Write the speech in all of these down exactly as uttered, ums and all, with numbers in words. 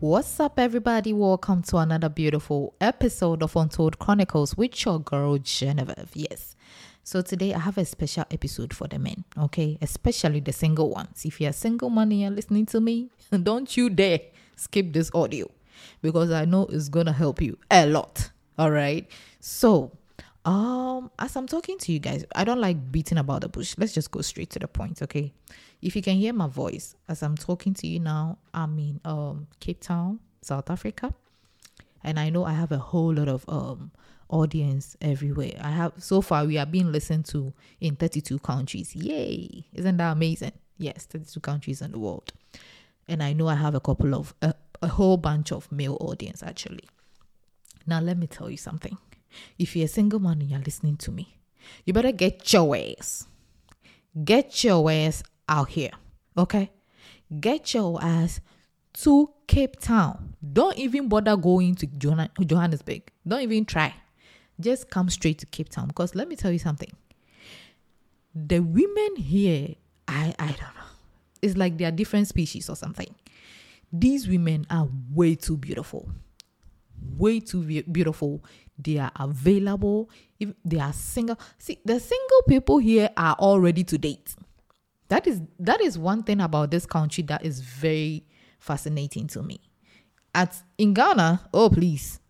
What's up, everybody? Welcome to another beautiful episode of Untold Chronicles with your girl Genevieve. Yes. So today I have a special episode for the men, okay? Especially the single ones. If you're a single man and you're listening to me, don't you dare skip this audio, because I know it's gonna help you a lot. All right. So um as I'm talking to you guys, I don't like beating about the bush. Let's just go straight to the point, okay? If you can hear my voice as I'm talking to you now, I'm in um, Cape Town, South Africa. And I know I have a whole lot of um, audience everywhere. I have, so far, we are being listened to in thirty-two countries. Yay! Isn't that amazing? Yes, thirty-two countries in the world. And I know I have a couple of, uh, a whole bunch of male audience, actually. Now, let me tell you something. If you're a single man and you're listening to me, you better get your ass. Get your ass out here, okay? Get your ass to Cape Town. Don't even bother going to Johannesburg. Don't even try. Just come straight to Cape Town, because let me tell you something. The women here, I, I don't know. It's like they are different species or something. These women are way too beautiful. Way too be- beautiful. They are available. If they are single. See, the single people here are all ready to date. That is that is one thing about this country that is very fascinating to me. At in Ghana, oh please,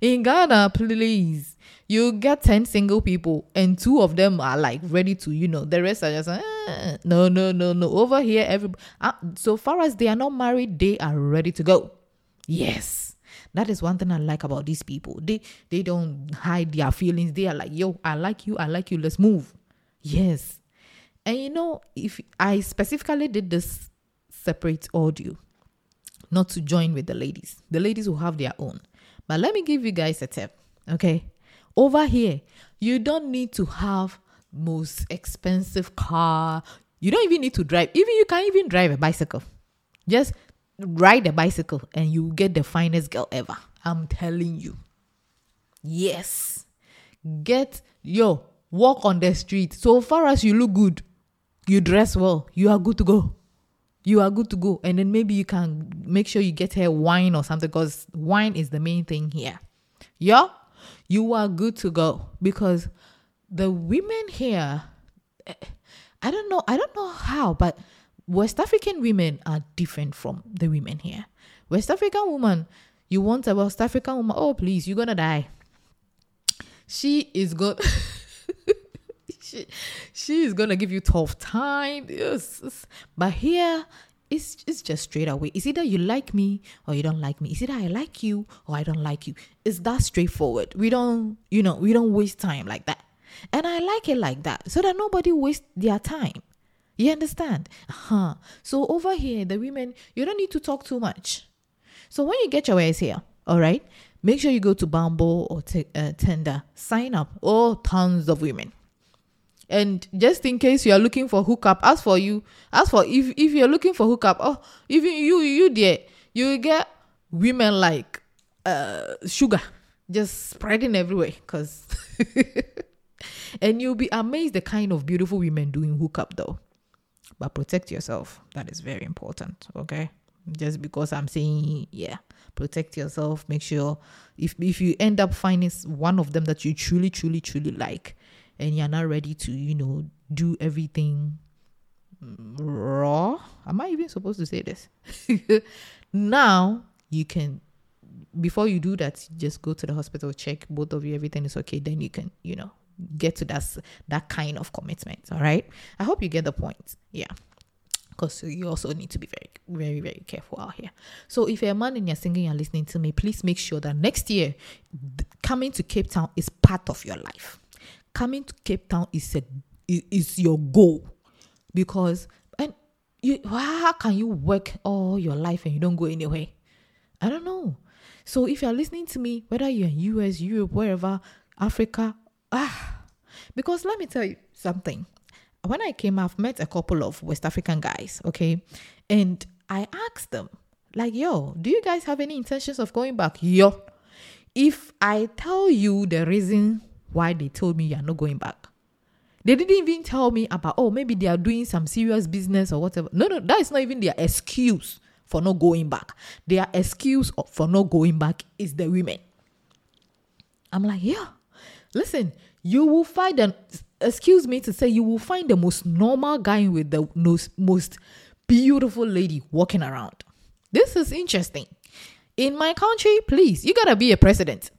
in Ghana, please, you get ten single people and two of them are like ready to, you know, the rest are just like, eh, no, no, no, no. Over here, every uh, so far as they are not married, they are ready to go. Yes, that is one thing I like about these people. They they don't hide their feelings. They are like, yo, I like you, I like you. Let's move. Yes. And you know, if I specifically did this separate audio, not to join with the ladies. The ladies will have their own. But let me give you guys a tip, okay? Over here, you don't need to have most expensive car. You don't even need to drive. Even you can't even drive a bicycle. Just ride a bicycle and you get the finest girl ever. I'm telling you. Yes. Get your walk on the street. So far as you look good, you dress well, you are good to go. You are good to go. And then maybe you can make sure you get her wine or something, because wine is the main thing here. Yeah? You are good to go. Because the women here, I don't know, I don't know how, but West African women are different from the women here. West African woman, you want a West African woman, oh please, you're gonna die. She is good. She, she is going to give you tough time. Yes. But here, it's, it's just straight away. It's either you like me or you don't like me. It's either I like you or I don't like you. It's that straightforward. We don't, you know, we don't waste time like that. And I like it like that, so that nobody wastes their time. You understand? Uh-huh. So over here, the women, you don't need to talk too much. So when you get your ass here, all right, make sure you go to Bumble or t- uh, Tinder. Sign up. Oh, tons of women. And just in case you are looking for hookup, as for you, as for if, if you're looking for hookup, oh, even you, you there, you get women like uh, sugar just spreading everywhere. Cause and you'll be amazed the kind of beautiful women doing hookup though. But protect yourself. That is very important. Okay. Just because I'm saying, yeah, protect yourself. Make sure if, if you end up finding one of them that you truly, truly, truly like, and you're not ready to, you know, do everything raw. Am I even supposed to say this? Now, you can, before you do that, just go to the hospital, check both of you, everything is okay. Then you can, you know, get to that, that kind of commitment, all right? I hope you get the point, yeah. Because you also need to be very, very, very careful out here. So if you're a man and you're single and you're listening to me, please make sure that next year, coming to Cape Town is part of your life. Coming to Cape Town is a, is your goal, because and you, how can you work all your life and you don't go anywhere? I don't know. So if you're listening to me, whether you're in U S, Europe, wherever, Africa, ah, because let me tell you something. When I came, I've met a couple of West African guys, okay? And I asked them, like, yo, do you guys have any intentions of going back? Yo, if I tell you the reason why they told me you're not going back. They didn't even tell me about, oh, maybe they are doing some serious business or whatever. No, no, that is not even their excuse for not going back. Their excuse for not going back is the women. I'm like, yeah, listen, you will find an, excuse me to say, you will find the most normal guy with the most, most beautiful lady walking around. This is interesting. In my country, please, you gotta be a president.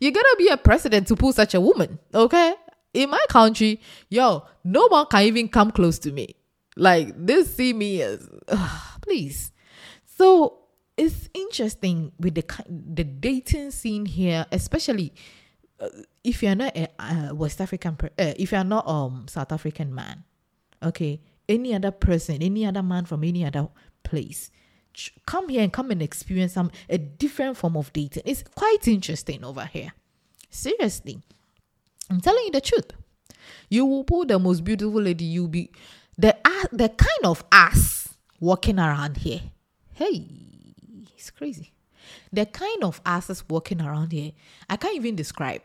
You gotta be a president to pull such a woman, okay? In my country, yo, no one can even come close to me. Like, this see me as, uh, please. So, it's interesting with the the dating scene here, especially uh, if you're not a uh, West African, per- uh, if you're not um South African man, okay? Any other person, any other man from any other place, come here and come and experience some a different form of dating. It's quite interesting over here. Seriously. I'm telling you the truth. You will pull the most beautiful lady. You'll be the uh, the kind of ass walking around here. Hey, it's crazy. The kind of asses walking around here, I can't even describe.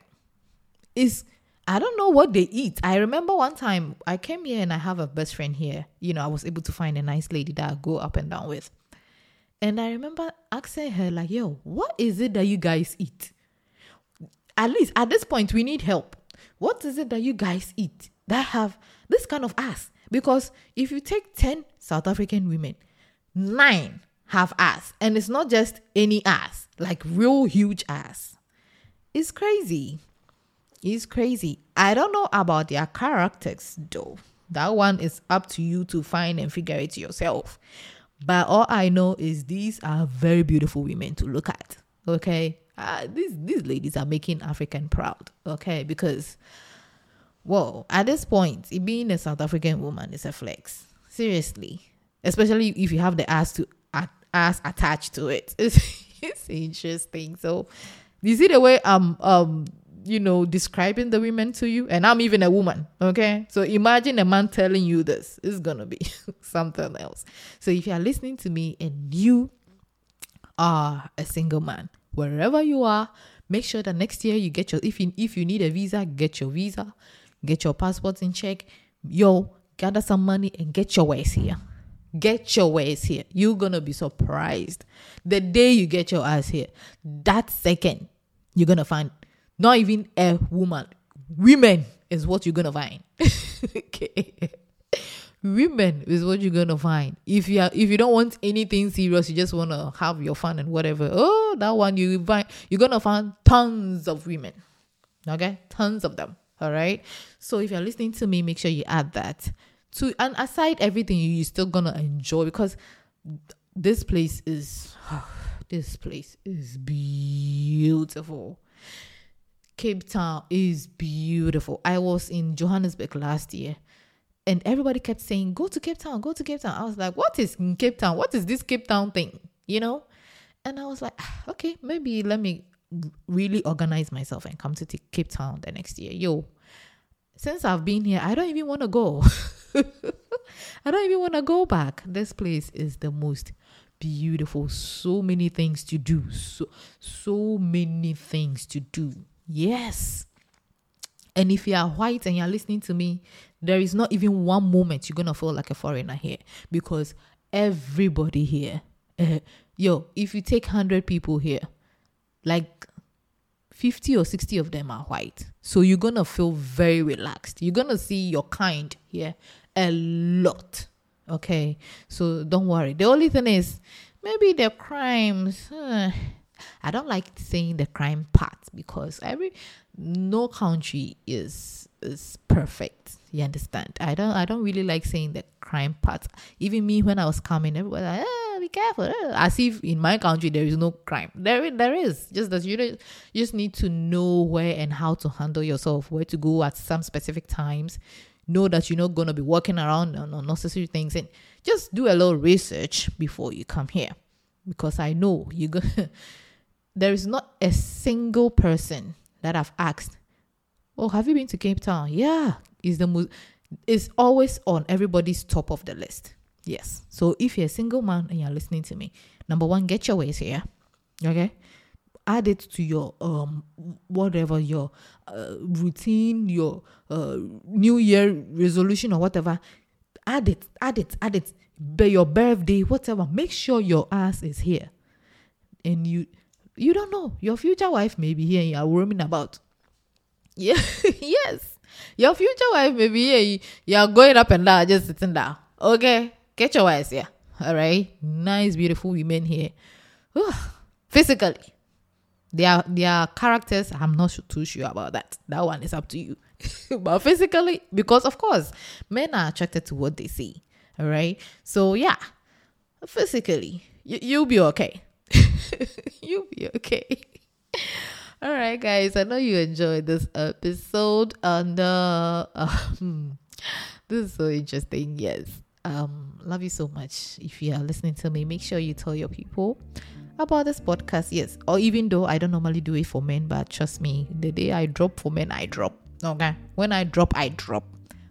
It's, I don't know what they eat. I remember one time I came here and I have a best friend here. You know, I was able to find a nice lady that I go up and down with. And I remember asking her like, yo, what is it that you guys eat? At least at this point, we need help. What is it that you guys eat that have this kind of ass? Because if you take ten South African women, nine have ass. And it's not just any ass, like real huge ass. It's crazy. It's crazy. I don't know about their characters though. That one is up to you to find and figure it yourself. But all I know is these are very beautiful women to look at. Okay? Uh, these these ladies are making African proud, okay? Because, whoa, at this point, being a South African woman is a flex. Seriously. Especially if you have the ass to uh, ass attached to it. It's, it's interesting. So, you see the way I'm, um, you know, describing the women to you? And I'm even a woman, okay? So, imagine a man telling you this. It's gonna be something else. So, if you are listening to me and you are a single man, wherever you are, make sure that next year you get your, if you, if you need a visa, get your visa, get your passports in check. Yo, gather some money and get your ways here. Get your ways here. You're going to be surprised. The day you get your ass here, that second, you're going to find not even a woman. Women is what you're going to find. Okay. Women is what you're gonna find. If you are, if you don't want anything serious, you just wanna have your fun and whatever. Oh, that one you find, you're gonna find tons of women. Okay, tons of them. All right. So if you're listening to me, make sure you add that to. And aside everything, you're still gonna enjoy because this place is oh, this place is beautiful. Cape Town is beautiful. I was in Johannesburg last year. And everybody kept saying, go to Cape Town, go to Cape Town. I was like, what is in Cape Town? What is this Cape Town thing? You know? And I was like, okay, maybe let me really organize myself and come to t- Cape Town the next year. Yo, since I've been here, I don't even want to go. I don't even want to go back. This place is the most beautiful. So many things to do. So, so many things to do. Yes. And if you are white and you're listening to me, there is not even one moment you're going to feel like a foreigner here because everybody here, uh, yo, if you take one hundred people here, like fifty or sixty of them are white. So you're going to feel very relaxed. You're going to see your kind here a lot. Okay. So don't worry. The only thing is maybe the crimes. Uh, I don't like saying the crime part because every no country is is perfect. You understand? I don't I don't really like saying the crime part. Even me when I was coming, everybody was like, oh, be careful. As if in my country there is no crime. There there is. Just that you, you just need to know where and how to handle yourself, where to go at some specific times. Know that you're not gonna be walking around on unnecessary things and just do a little research before you come here. Because I know you go there is not a single person that I've asked, oh, have you been to Cape Town? Yeah, is the most, it's always on everybody's top of the list. Yes. So if you're a single man and you're listening to me, number one, get your ways here. Okay, add it to your um whatever your uh, routine, your uh, New Year resolution or whatever. Add it, add it, add it. But your birthday, whatever. Make sure your ass is here. And you you don't know. Your future wife may be here and you are roaming about. Yeah. Yes. Your future wife may be here. You are going up and down, just sitting down. Okay. Get your wives here. All right. Nice, beautiful women here. Whew. Physically. Their, their characters, I'm not too sure about that. That one is up to you. But physically, because of course, men are attracted to what they see. All right. So yeah, physically, you, you'll be okay. You'll be okay. All right, guys. I know you enjoyed this episode. And uh, um, this is so interesting. Yes. Um, love you so much. If you are listening to me, make sure you tell your people about this podcast. Yes. Or even though I don't normally do it for men, but trust me, the day I drop for men, I drop. Okay. When I drop, I drop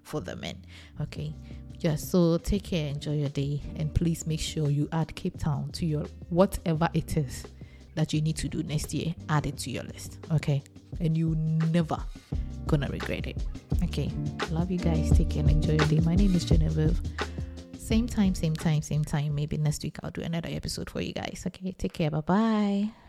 for the men. Okay. Yeah, so take care, enjoy your day, and please make sure you add Cape Town to your whatever it is that you need to do next year. Add it to your list, okay? And you never gonna regret it, okay? Love you guys. Take care and enjoy your day. My name is Genevieve. Same time, same time, same time. Maybe next week I'll do another episode for you guys, okay? Take care. Bye-bye.